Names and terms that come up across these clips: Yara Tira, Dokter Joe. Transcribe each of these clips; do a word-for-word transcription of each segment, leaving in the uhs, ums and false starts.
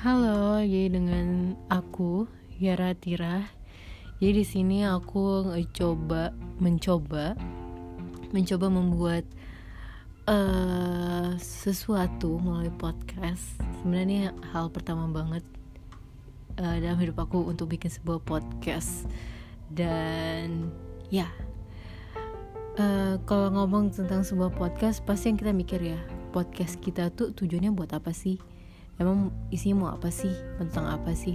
Halo, jadi dengan aku Yara Tira. Jadi di sini aku coba mencoba mencoba membuat uh, sesuatu melalui podcast. Sebenarnya hal pertama banget uh, dalam hidup aku untuk bikin sebuah podcast. Dan ya, uh, kalau ngomong tentang sebuah podcast, pasti yang kita mikir ya, podcast kita tuh tujuannya buat apa sih? Emang isinya mau apa sih? Tentang apa sih?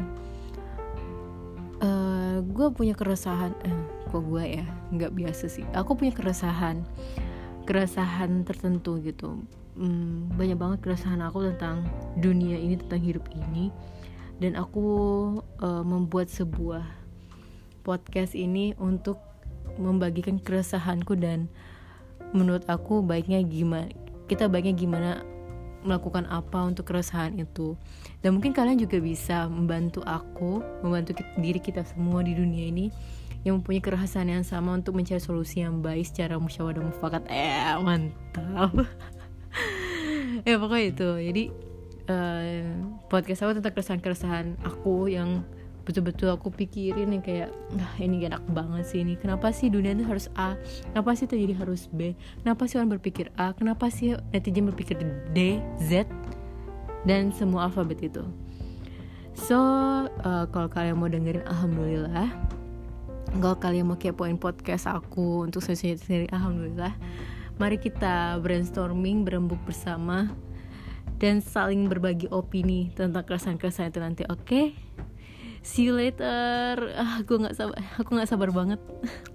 Uh, gue punya keresahan. Eh, kok gue ya? Nggak biasa sih. Aku punya keresahan. Keresahan tertentu gitu. Hmm, banyak banget keresahan aku tentang dunia ini, tentang hidup ini. Dan aku uh, membuat sebuah podcast ini untuk membagikan keresahanku dan menurut aku baiknya gimana. Kita baiknya gimana melakukan apa untuk keresahan itu, dan mungkin kalian juga bisa membantu aku, membantu kita, diri kita semua di dunia ini yang mempunyai keresahan yang sama untuk mencari solusi yang baik secara musyawarah mufakat. Eh mantap. Ya pokoknya itu. Jadi uh, podcast aku tentang keresahan-keresahan aku yang betul-betul aku pikirin, yang kayak nah, ini enak banget sih ini. Kenapa sih dunia itu harus A? Kenapa sih terjadi harus B? Kenapa sih orang berpikir A? Kenapa sih netizen berpikir D, Z, dan semua alfabet itu? So, uh, kalau kalian mau dengerin, alhamdulillah. Kalau kalian mau kepoin podcast aku untuk solusinya sendiri, alhamdulillah. Mari kita brainstorming, berembuk bersama, dan saling berbagi opini tentang keresahan-keresahan itu nanti, oke? Okay? See you later. Ah, gue nggak sabar, aku nggak sabar banget.